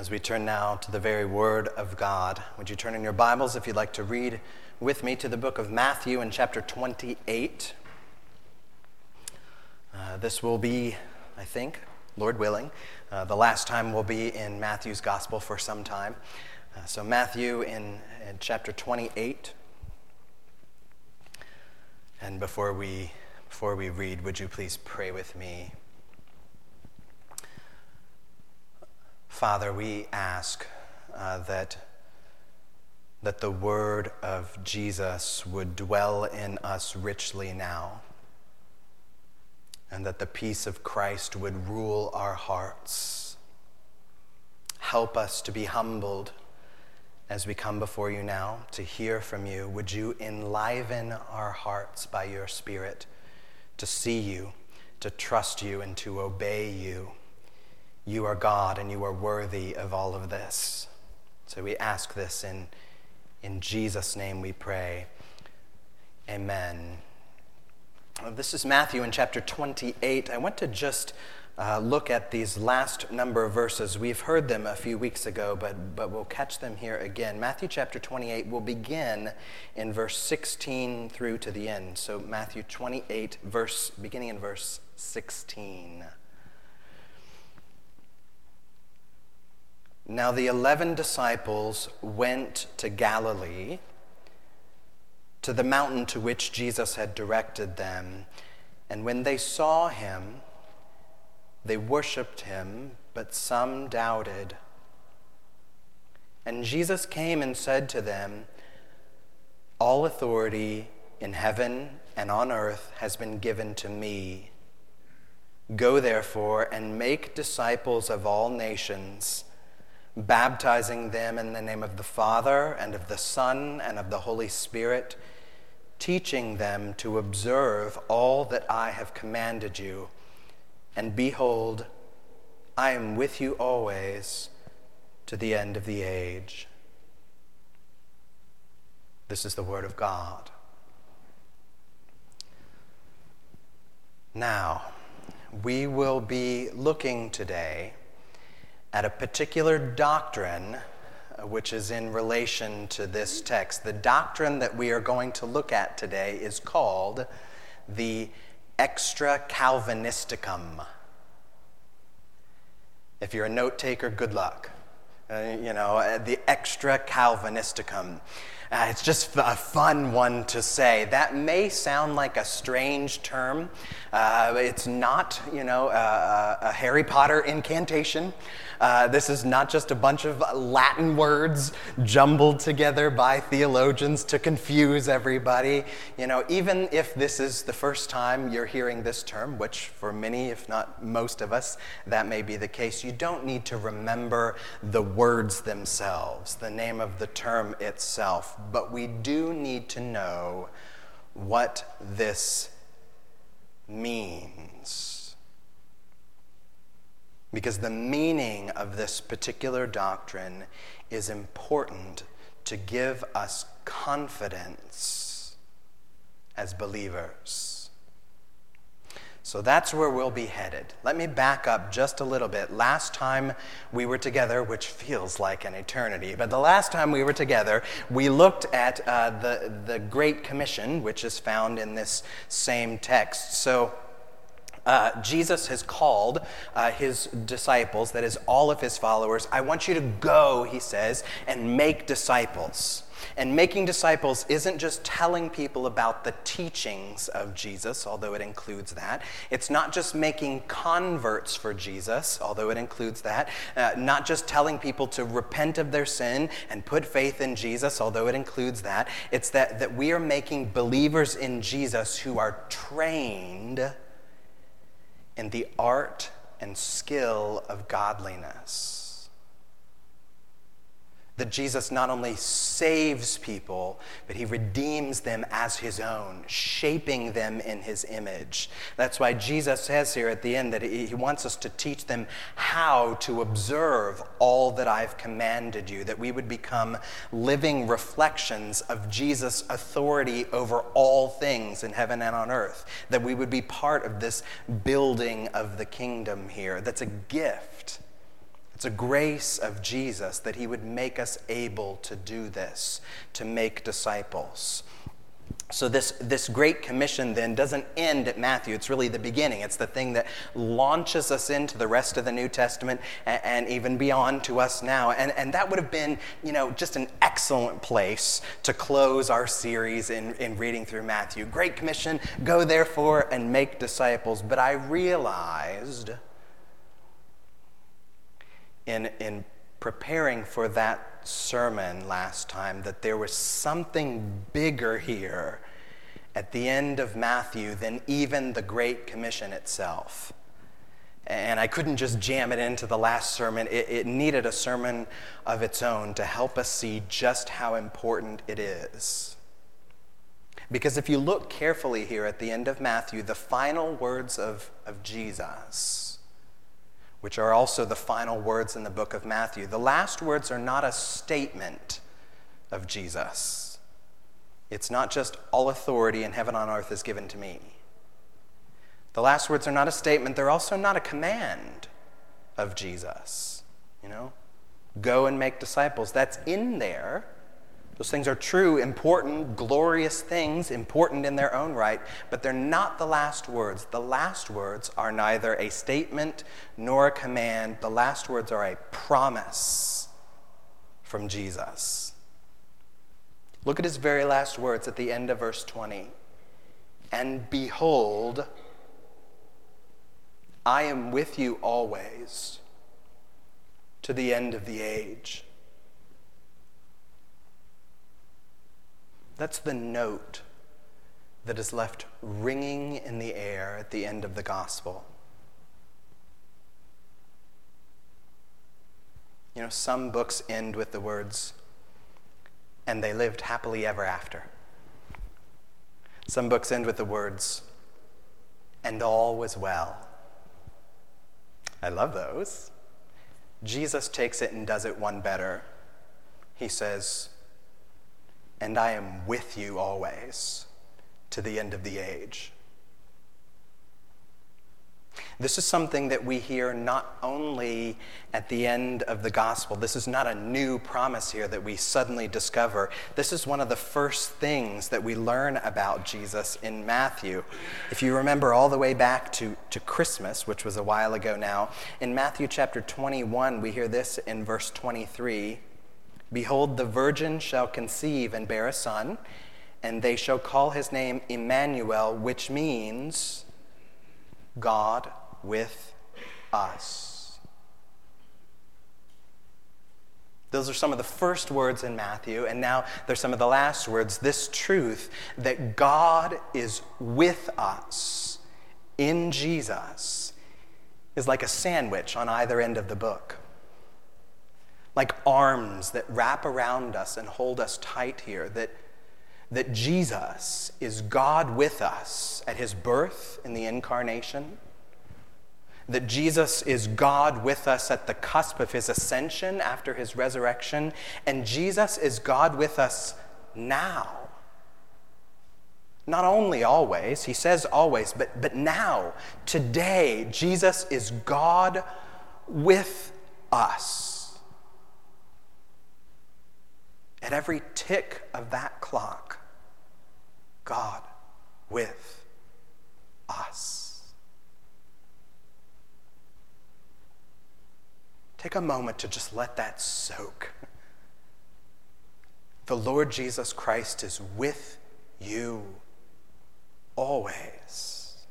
As we turn now to the very Word of God, would you turn in your Bibles, if you'd like to read with me, to the book of Matthew in chapter 28. This will be, I think, Lord willing, the last time we'll be in Matthew's Gospel for some time. So Matthew in chapter 28. And before we read, would you please pray with me? Father, we ask that the word of Jesus would dwell in us richly now, and that the peace of Christ would rule our hearts. Help us to be humbled as we come before you now to hear from you. Would you enliven our hearts by your Spirit to see you, to trust you, and to obey you? You are God, and you are worthy of all of this. So we ask this in Jesus' name we pray. Amen. This is Matthew in chapter 28. I want to just look at these last number of verses. We've heard them a few weeks ago, but we'll catch them here again. Matthew chapter 28 will begin in verse 16 through to the end. So Matthew 28, beginning in verse 16. Now the 11 disciples went to Galilee, to the mountain to which Jesus had directed them. And when they saw him, they worshipped him, but some doubted. And Jesus came and said to them, "All authority in heaven and on earth has been given to me. Go therefore and make disciples of all nations, baptizing them in the name of the Father and of the Son and of the Holy Spirit, teaching them to observe all that I have commanded you. And behold, I am with you always to the end of the age." This is the word of God. Now, we will be looking today at a particular doctrine which is in relation to this text. The doctrine that we are going to look at today is called the extra Calvinisticum. If you're a note taker, good luck. The extra Calvinisticum. It's just a fun one to say. That may sound like a strange term. It's not, a Harry Potter incantation. This is not just a bunch of Latin words jumbled together by theologians to confuse everybody. Even if this is the first time you're hearing this term, which for many, if not most of us, that may be the case, you don't need to remember the words themselves, the name of the term itself. But we do need to know what this means, because the meaning of this particular doctrine is important to give us confidence as believers. So that's where we'll be headed. Let me back up just a little bit. Last time we were together, which feels like an eternity, but the last time we were together, we looked at the Great Commission, which is found in this same text. So Jesus has called his disciples, that is all of his followers. "I want you to go," he says, "and make disciples." And making disciples isn't just telling people about the teachings of Jesus, although it includes that. It's not just making converts for Jesus, although it includes that. Not just telling people to repent of their sin and put faith in Jesus, although it includes that. It's that we are making believers in Jesus who are trained in the art and skill of godliness. That Jesus not only saves people, but he redeems them as his own, shaping them in his image. That's why Jesus says here at the end that he wants us to teach them how to observe all that I've commanded you, that we would become living reflections of Jesus' authority over all things in heaven and on earth, that we would be part of this building of the kingdom here. That's a gift. It's a grace of Jesus that he would make us able to do this, to make disciples. So this Great Commission then doesn't end at Matthew. It's really the beginning. It's the thing that launches us into the rest of the New Testament and even beyond to us now. And that would have been, just an excellent place to close our series in reading through Matthew. Great Commission, go therefore and make disciples. But I realized in preparing for that sermon last time that there was something bigger here at the end of Matthew than even the Great Commission itself. And I couldn't just jam it into the last sermon. It needed a sermon of its own to help us see just how important it is. Because if you look carefully here at the end of Matthew, the final words of Jesus, which are also the final words in the book of Matthew. The last words are not a statement of Jesus. It's not just all authority in heaven and on earth is given to me. The last words are not a statement. They're also not a command of Jesus. Go and make disciples. That's in there. Those things are true, important, glorious things, important in their own right, but they're not the last words. The last words are neither a statement nor a command. The last words are a promise from Jesus. Look at his very last words at the end of verse 20. And behold, I am with you always to the end of the age. That's the note that is left ringing in the air at the end of the gospel. Some books end with the words, and they lived happily ever after. Some books end with the words, and all was well. I love those. Jesus takes it and does it one better. He says, and I am with you always to the end of the age. This is something that we hear not only at the end of the gospel. This is not a new promise here that we suddenly discover. This is one of the first things that we learn about Jesus in Matthew. If you remember all the way back to Christmas, which was a while ago now, in Matthew chapter 21, we hear this in verse 23. Behold, the virgin shall conceive and bear a son, and they shall call his name Emmanuel, which means God with us. Those are some of the first words in Matthew, and now they're some of the last words. This truth that God is with us in Jesus is like a sandwich on either end of the book. Like arms that wrap around us and hold us tight here, that Jesus is God with us at his birth in the incarnation, that Jesus is God with us at the cusp of his ascension after his resurrection, and Jesus is God with us now. Not only always, he says always, but now, today, Jesus is God with us. At every tick of that clock, God with us. Take a moment to just let that soak. The Lord Jesus Christ is with you always.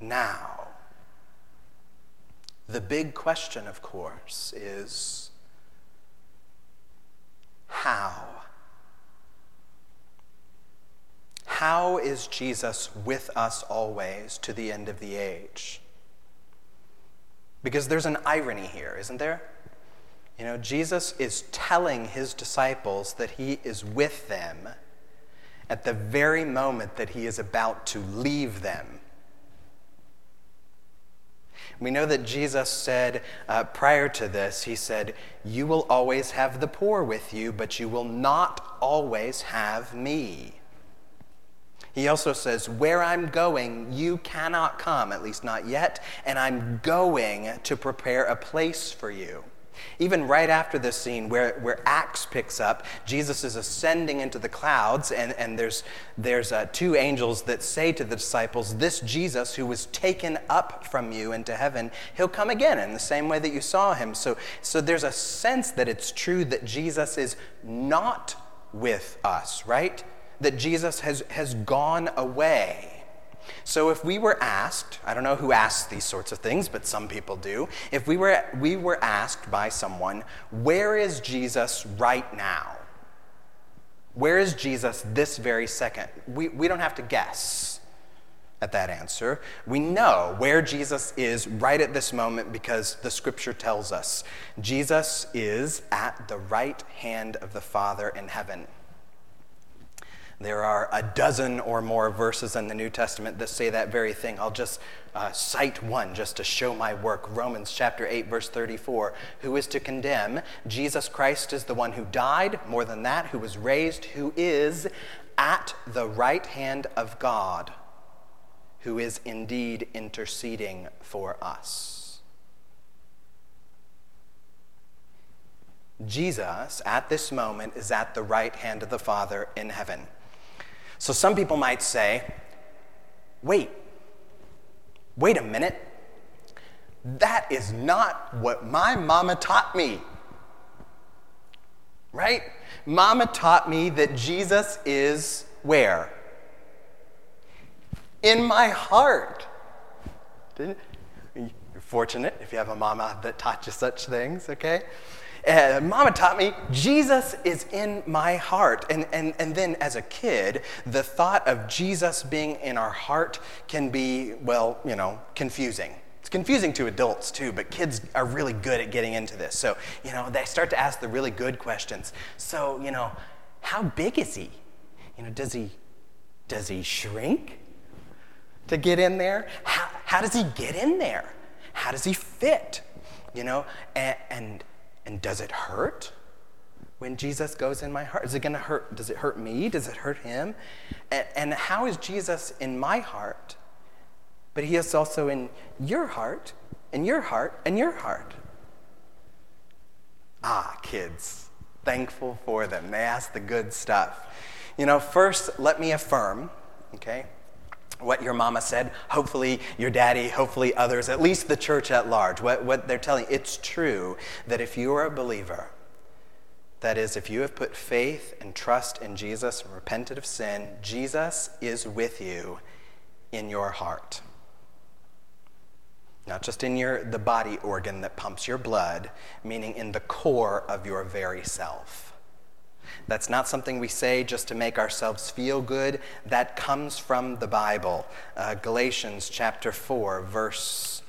Now, the big question, of course, is how? How is Jesus with us always to the end of the age? Because there's an irony here, isn't there? Jesus is telling his disciples that he is with them at the very moment that he is about to leave them. We know that Jesus said prior to this, he said, you will always have the poor with you, but you will not always have me. He also says, where I'm going, you cannot come, at least not yet, and I'm going to prepare a place for you. Even right after this scene where Acts picks up, Jesus is ascending into the clouds, and there's two angels that say to the disciples, this Jesus who was taken up from you into heaven, he'll come again in the same way that you saw him. So there's a sense that it's true that Jesus is not with us, right? That Jesus has gone away. So if we were asked, I don't know who asks these sorts of things, but some people do. If we were asked by someone, where is Jesus right now? Where is Jesus this very second? We don't have to guess at that answer. We know where Jesus is right at this moment because the scripture tells us. Jesus is at the right hand of the Father in heaven. There are a dozen or more verses in the New Testament that say that very thing. I'll just cite one just to show my work. Romans chapter 8, verse 34. Who is to condemn? Jesus Christ is the one who died, more than that, who was raised, who is at the right hand of God, who is indeed interceding for us. Jesus, at this moment, is at the right hand of the Father in heaven. So some people might say, wait a minute. That is not what my mama taught me, right? Mama taught me that Jesus is where? In my heart. You're fortunate if you have a mama that taught you such things, okay? Mama taught me, Jesus is in my heart. And then as a kid, the thought of Jesus being in our heart can be, well, you know, confusing. It's confusing to adults too, but kids are really good at getting into this. So, you know, they start to ask the really good questions. So, you know, how big is he? You know, does he shrink to get in there? How does he get in there? How does he fit? You know, and does it hurt when Jesus goes in my heart? Is it going to hurt? Does it hurt me? Does it hurt him? And how is Jesus in my heart? But he is also in your heart, and your heart, and your heart. Ah, kids, thankful for them. They ask the good stuff. You know, first, let me affirm, okay, what your mama said, hopefully your daddy, hopefully others, at least the church at large, what they're telling you. It's true that if you are a believer, that is, if you have put faith and trust in Jesus and repented of sin, Jesus is with you in your heart. Not just in the body organ that pumps your blood, meaning in the core of your very self. That's not something we say just to make ourselves feel good. That comes from the Bible. Galatians chapter 4, verse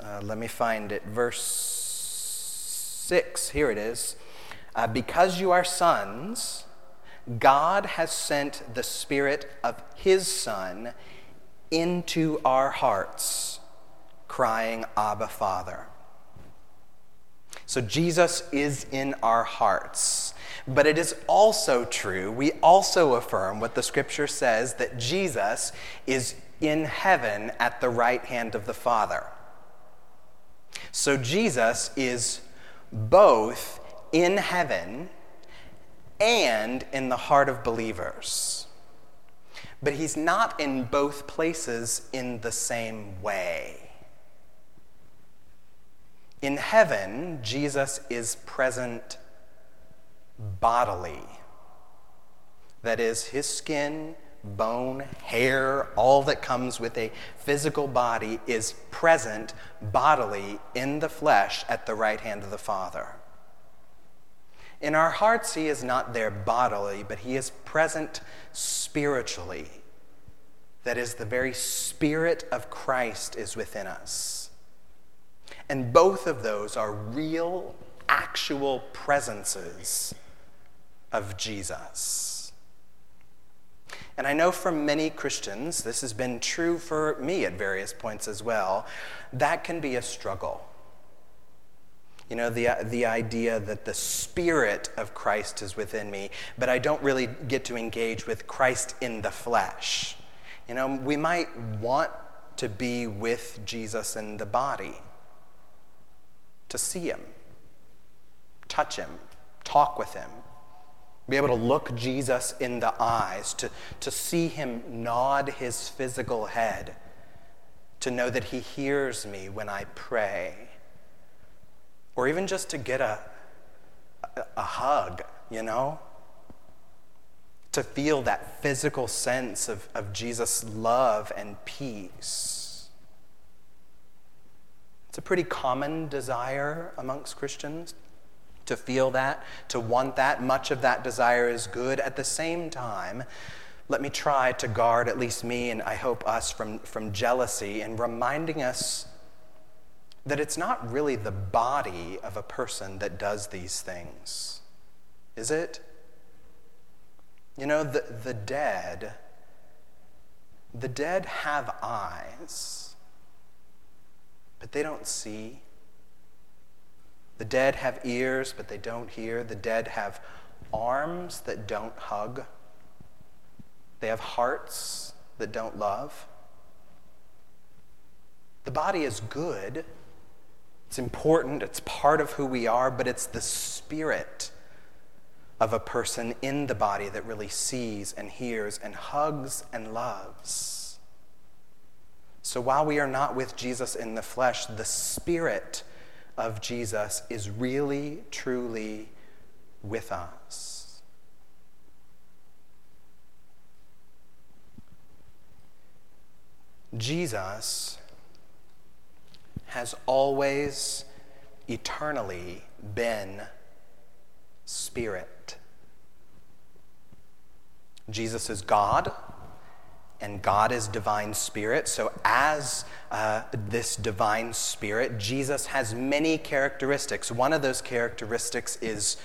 6. Here it is. Because you are sons, God has sent the Spirit of His Son into our hearts, crying, Abba, Father. So Jesus is in our hearts. But it is also true, we also affirm what the scripture says, that Jesus is in heaven at the right hand of the Father. So Jesus is both in heaven and in the heart of believers. But he's not in both places in the same way. In heaven, Jesus is present bodily. That is, his skin, bone, hair, all that comes with a physical body is present bodily in the flesh at the right hand of the Father. In our hearts, he is not there bodily, but he is present spiritually. That is, the very Spirit of Christ is within us. And both of those are real, actual presences of Jesus. And I know for many Christians, this has been true for me at various points as well, that can be a struggle. You know, the idea that the Spirit of Christ is within me, but I don't really get to engage with Christ in the flesh. You know, we might want to be with Jesus in the body, to see him, touch him, talk with him, be able to look Jesus in the eyes, to see him nod his physical head, to know that he hears me when I pray, or even just to get a hug, you know? To feel that physical sense of Jesus' love and peace. It's a pretty common desire amongst Christians to feel that, to want that. Much of that desire is good. At the same time, let me try to guard at least me and I hope us from jealousy and reminding us that it's not really the body of a person that does these things, is it? You know, the dead have eyes, but they don't see. The dead have ears, but they don't hear. The dead have arms that don't hug. They have hearts that don't love. The body is good. It's important, it's part of who we are, but it's the spirit of a person in the body that really sees and hears and hugs and loves. So while we are not with Jesus in the flesh, the spirit of Jesus is really, truly with us. Jesus has always, eternally been Spirit. Jesus is God, and God is divine Spirit. So as this divine Spirit, Jesus has many characteristics. One of those characteristics is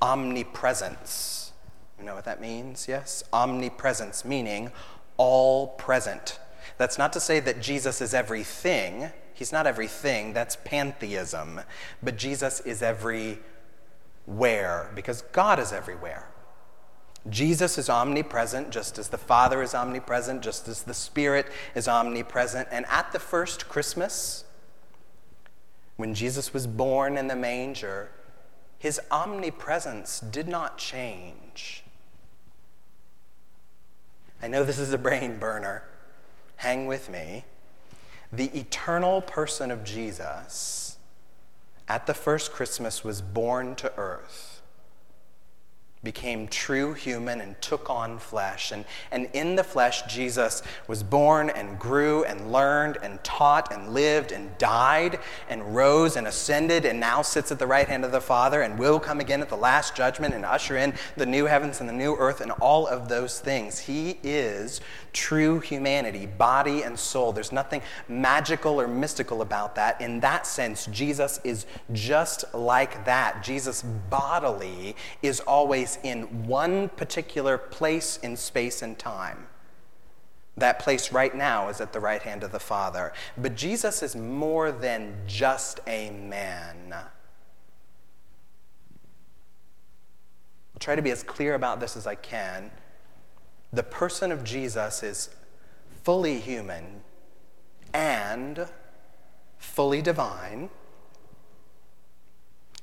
omnipresence. You know what that means, yes? Omnipresence, meaning all present. That's not to say that Jesus is everything. He's not everything, that's pantheism. But Jesus is everywhere, because God is everywhere. Jesus is omnipresent, just as the Father is omnipresent, just as the Spirit is omnipresent. And at the first Christmas, when Jesus was born in the manger, his omnipresence did not change. I know this is a brain burner. Hang with me. The eternal person of Jesus at the first Christmas was born to earth, became true human and took on flesh. And in the flesh, Jesus was born and grew and learned and taught and lived and died and rose and ascended and now sits at the right hand of the Father and will come again at the last judgment and usher in the new heavens and the new earth and all of those things. He is true humanity, body and soul. There's nothing magical or mystical about that. In that sense, Jesus is just like that. Jesus bodily is always in one particular place in space and time. That place right now is at the right hand of the Father. But Jesus is more than just a man. I'll try to be as clear about this as I can. The person of Jesus is fully human and fully divine.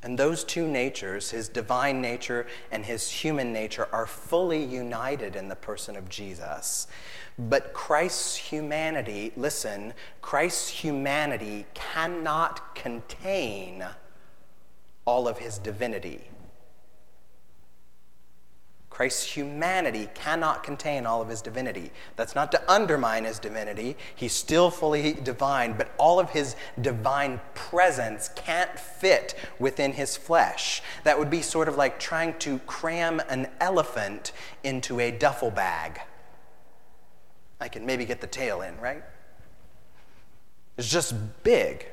And those two natures, his divine nature and his human nature, are fully united in the person of Jesus. But Christ's humanity, listen, Christ's humanity cannot contain all of his divinity. Christ's humanity cannot contain all of his divinity. That's not to undermine his divinity. He's still fully divine, but all of his divine presence can't fit within his flesh. That would be sort of like trying to cram an elephant into a duffel bag. I can maybe get the tail in, right? It's just big.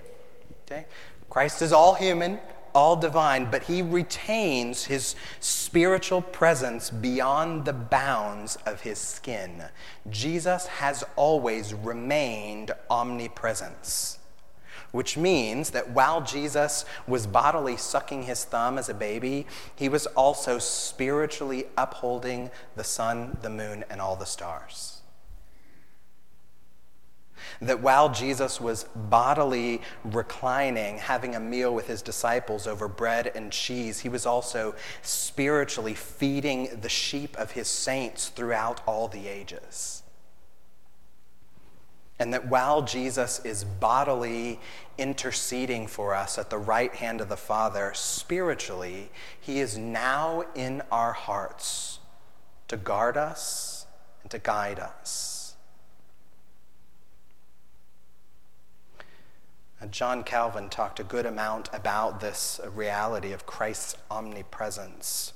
Okay? Christ is all human, all divine, but he retains his spiritual presence beyond the bounds of his skin. Jesus has always remained omnipresent. which means that while Jesus was bodily sucking his thumb as a baby, he was also spiritually upholding the sun, the moon, and all the stars. That while Jesus was bodily reclining, having a meal with his disciples over bread and cheese, he was also spiritually feeding the sheep of his saints throughout all the ages. And that while Jesus is bodily interceding for us at the right hand of the Father, spiritually, he is now in our hearts to guard us and to guide us. John Calvin talked a good amount about this reality of Christ's omnipresence.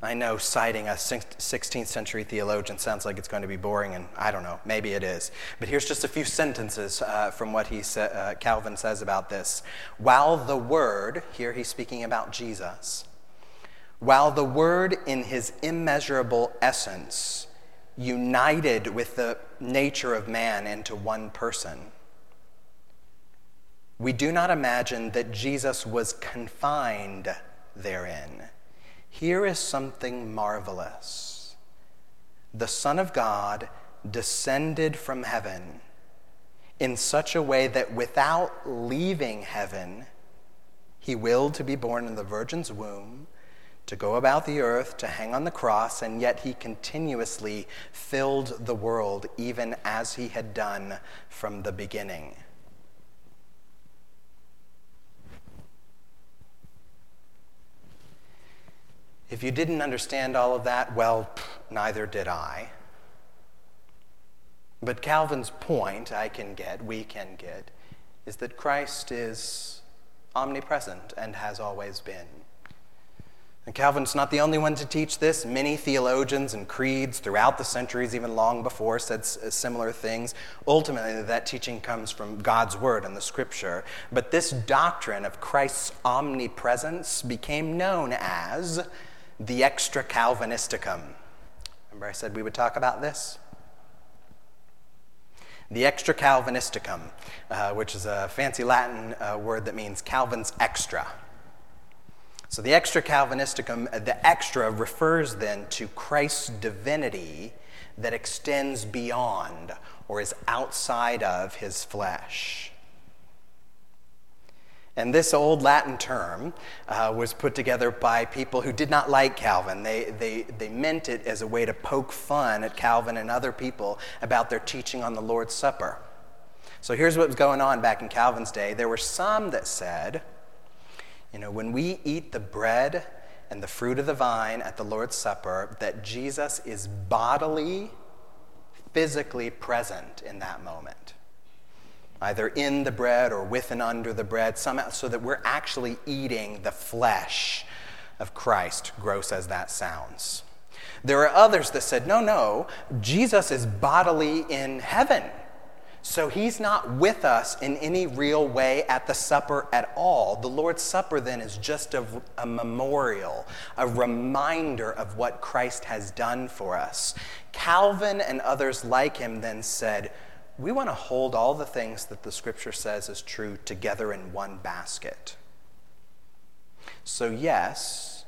I know citing a 16th century theologian sounds like it's going to be boring, and I don't know, maybe it is. But here's just a few sentences from what Calvin says about this. While the Word, here he's speaking about Jesus, while the Word in his immeasurable essence united with the nature of man into one person, we do not imagine that Jesus was confined therein. Here is something marvelous. The Son of God descended from heaven in such a way that without leaving heaven, he willed to be born in the virgin's womb, to go about the earth, to hang on the cross, and yet he continuously filled the world even as he had done from the beginning. If you didn't understand all of that, well, neither did I. But Calvin's point, we can get, is that Christ is omnipresent and has always been. And Calvin's not the only one to teach this. Many theologians and creeds throughout the centuries, even long before, said similar things. Ultimately, that teaching comes from God's word and the scripture. But this doctrine of Christ's omnipresence became known as the extra Calvinisticum. Remember I said we would talk about this? The extra Calvinisticum, which is a fancy Latin word that means Calvin's extra. So the extra Calvinisticum, the extra refers then to Christ's divinity that extends beyond or is outside of his flesh. And this old Latin term was put together by people who did not like Calvin. They meant it as a way to poke fun at Calvin and other people about their teaching on the Lord's Supper. So here's what was going on back in Calvin's day. There were some that said, you know, when we eat the bread and the fruit of the vine at the Lord's Supper, that Jesus is bodily, physically present in that moment, either in the bread or with and under the bread, somehow, so that we're actually eating the flesh of Christ, gross as that sounds. There are others that said, no, Jesus is bodily in heaven. So he's not with us in any real way at the supper at all. The Lord's Supper then is just a memorial, a reminder of what Christ has done for us. Calvin and others like him then said, we want to hold all the things that the scripture says is true together in one basket. So yes,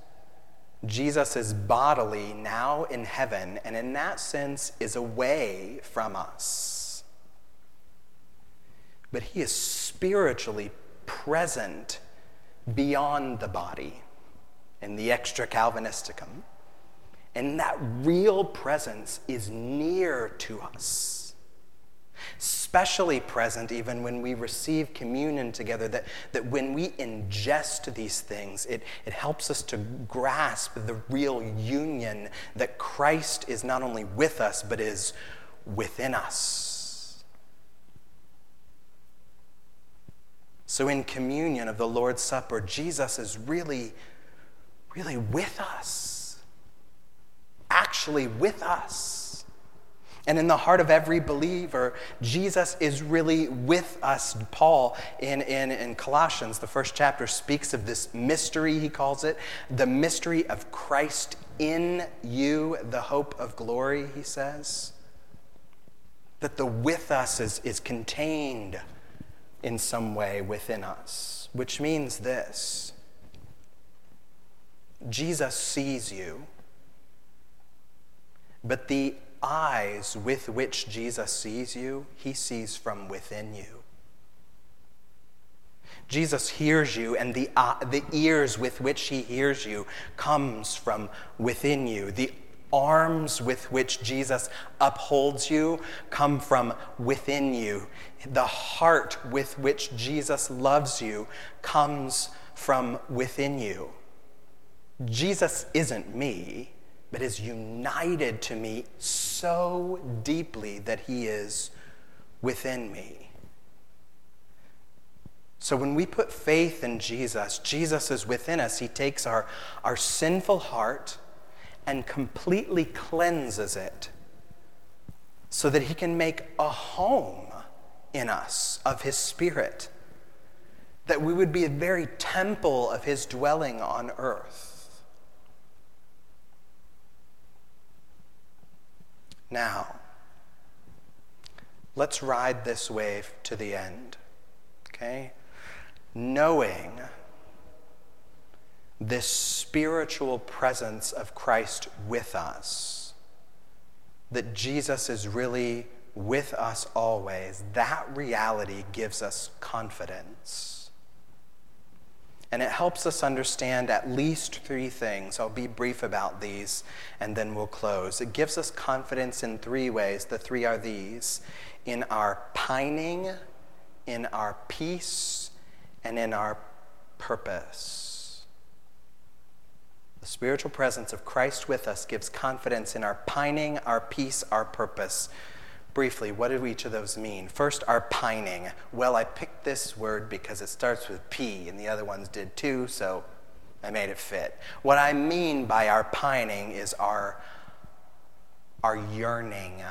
Jesus is bodily now in heaven, and in that sense is away from us. But he is spiritually present beyond the body in the extra Calvinisticum. And that real presence is near to us, especially present even when we receive communion together, that when we ingest these things, it helps us to grasp the real union that Christ is not only with us, but is within us. So in communion of the Lord's Supper, Jesus is really, really with us, actually with us. And in the heart of every believer, Jesus is really with us. Paul in Colossians, the first chapter, speaks of this mystery, he calls it, the mystery of Christ in you, the hope of glory, he says. That the with us is contained in some way within us, which means this: Jesus sees you, but the eyes with which Jesus sees you, he sees from within you. Jesus hears you, and the ears with which he hears you comes from within you. The arms with which Jesus upholds you come from within you. The heart with which Jesus loves you comes from within you. Jesus isn't me, but is united to me so deeply that he is within me. So when we put faith in Jesus, Jesus is within us. He takes our sinful heart and completely cleanses it so that he can make a home in us of his Spirit, that we would be a very temple of his dwelling on earth. Now, let's ride this wave to the end, okay? Knowing this spiritual presence of Christ with us, that Jesus is really with us always, that reality gives us confidence. And it helps us understand at least three things. I'll be brief about these, and then we'll close. It gives us confidence in three ways. The three are these: in our pining, in our peace, and in our purpose. The spiritual presence of Christ with us gives confidence in our pining, our peace, our purpose. Briefly, what do each of those mean? First, our pining. Well, I picked this word because it starts with P, and the other ones did too, so I made it fit. What I mean by our pining is our yearning,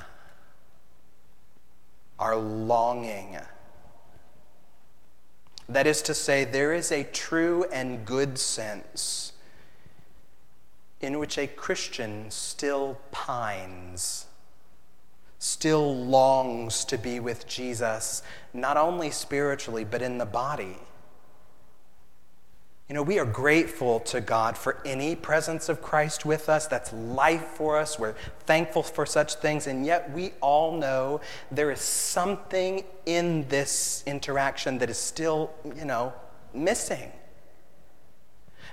our longing. That is to say, there is a true and good sense in which a Christian still pines, still longs to be with Jesus, not only spiritually, but in the body. You know, we are grateful to God for any presence of Christ with us. That's life for us. We're thankful for such things, and yet we all know there is something in this interaction that is still, missing.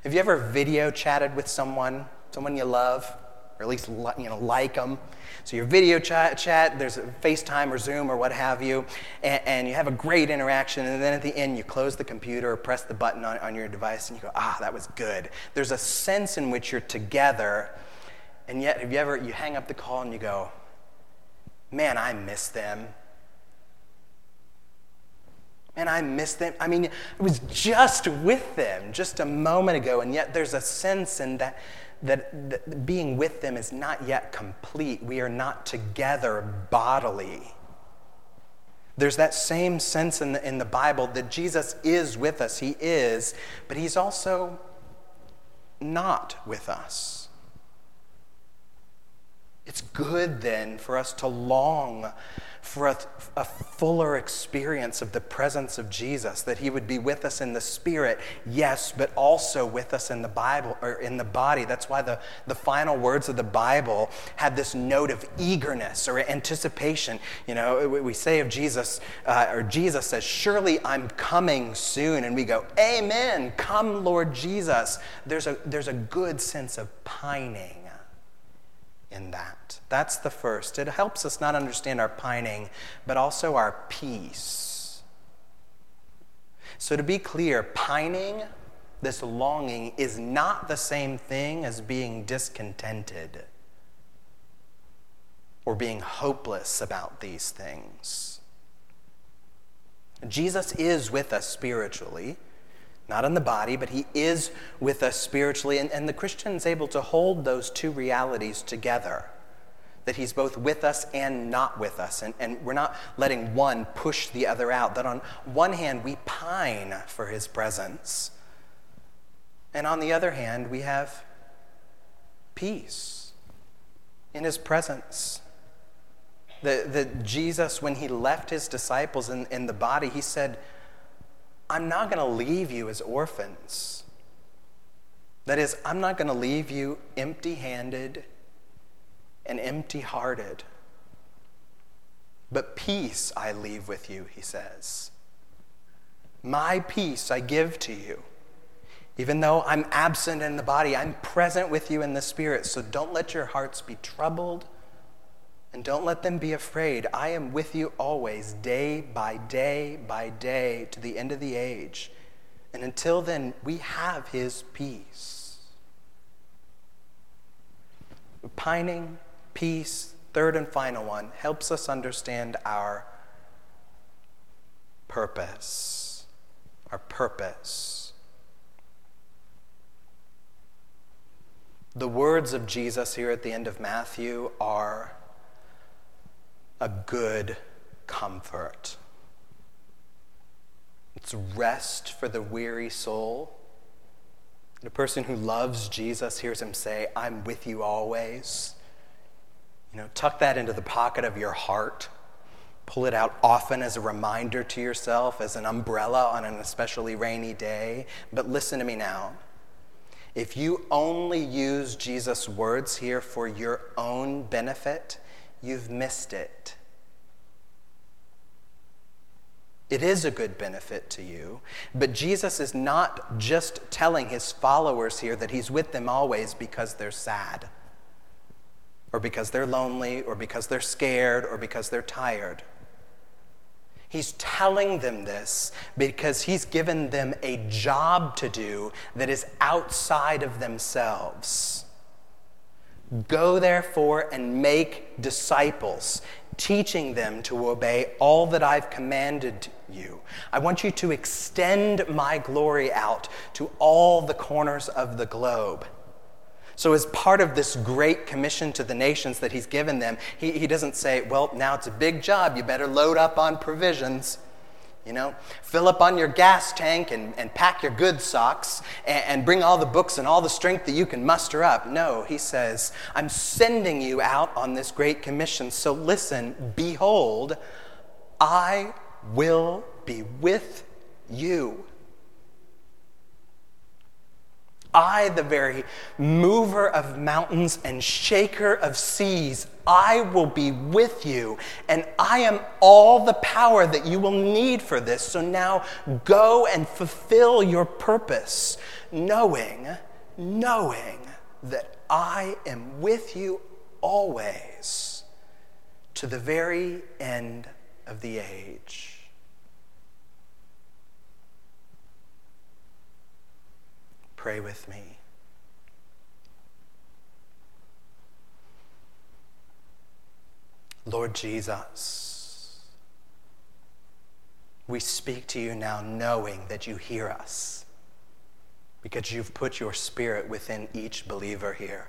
Have you ever video chatted with someone you love? Or at least, like them. So your video chat, there's a FaceTime or Zoom or what have you, and you have a great interaction, and then at the end you close the computer or press the button on your device, and you go, that was good. There's a sense in which you're together, and yet you hang up the call and you go, man, I miss them. Man, I miss them. I mean, I was just with them just a moment ago, and yet there's a sense in that being with them is not yet complete. We are not together bodily. There's that same sense in the Bible that Jesus is with us. He is, but he's also not with us. It's good then for us to long for a fuller experience of the presence of Jesus, that he would be with us in the Spirit, yes, but also with us in the Bible or in the body. That's why the final words of the Bible have this note of eagerness or anticipation. We say of Jesus, or Jesus says, "Surely I'm coming soon," and we go, "Amen, come, Lord Jesus." There's a good sense of pining in that. That's the first. It helps us not understand our pining, but also our peace. So to be clear, pining, this longing, is not the same thing as being discontented or being hopeless about these things. Jesus is with us spiritually. Not in the body, but he is with us spiritually. And the Christian is able to hold those two realities together, that he's both with us and not with us. And we're not letting one push the other out. That on one hand, we pine for his presence. And on the other hand, we have peace in his presence. That Jesus, when he left his disciples in the body, he said, I'm not going to leave you as orphans. That is, I'm not going to leave you empty-handed and empty-hearted. But peace I leave with you, he says. My peace I give to you. Even though I'm absent in the body, I'm present with you in the spirit. So don't let your hearts be troubled, and don't let them be afraid. I am with you always, day by day by day, to the end of the age. And until then, we have his peace. Repining, peace, third and final one, helps us understand our purpose. Our purpose. The words of Jesus here at the end of Matthew are a good comfort. It's rest for the weary soul. The person who loves Jesus hears him say, I'm with you always. Tuck that into the pocket of your heart. Pull it out often as a reminder to yourself, as an umbrella on an especially rainy day. But listen to me now. If you only use Jesus' words here for your own benefit, you've missed it. It is a good benefit to you, but Jesus is not just telling his followers here that he's with them always because they're sad, or because they're lonely, or because they're scared, or because they're tired. He's telling them this because he's given them a job to do that is outside of themselves. Go therefore and make disciples, teaching them to obey all that I've commanded you. I want you to extend my glory out to all the corners of the globe. So as part of this great commission to the nations that he's given them, he doesn't say, well, now it's a big job, you better load up on provisions. Fill up on your gas tank and pack your good socks and bring all the books and all the strength that you can muster up. No, he says, I'm sending you out on this great commission. So listen, behold, I will be with you. I, the very mover of mountains and shaker of seas, I will be with you, and I am all the power that you will need for this. So now go and fulfill your purpose, knowing that I am with you always to the very end of the age. Pray with me. Lord Jesus, we speak to you now knowing that you hear us because you've put your spirit within each believer here.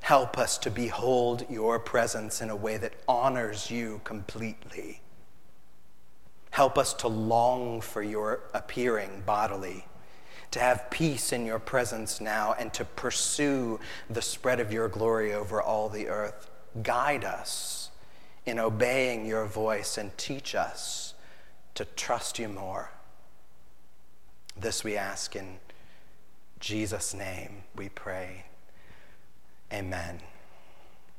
Help us to behold your presence in a way that honors you completely. Help us to long for your appearing bodily, to have peace in your presence now, and to pursue the spread of your glory over all the earth. Guide us in obeying your voice and teach us to trust you more. This we ask in Jesus' name we pray. Amen.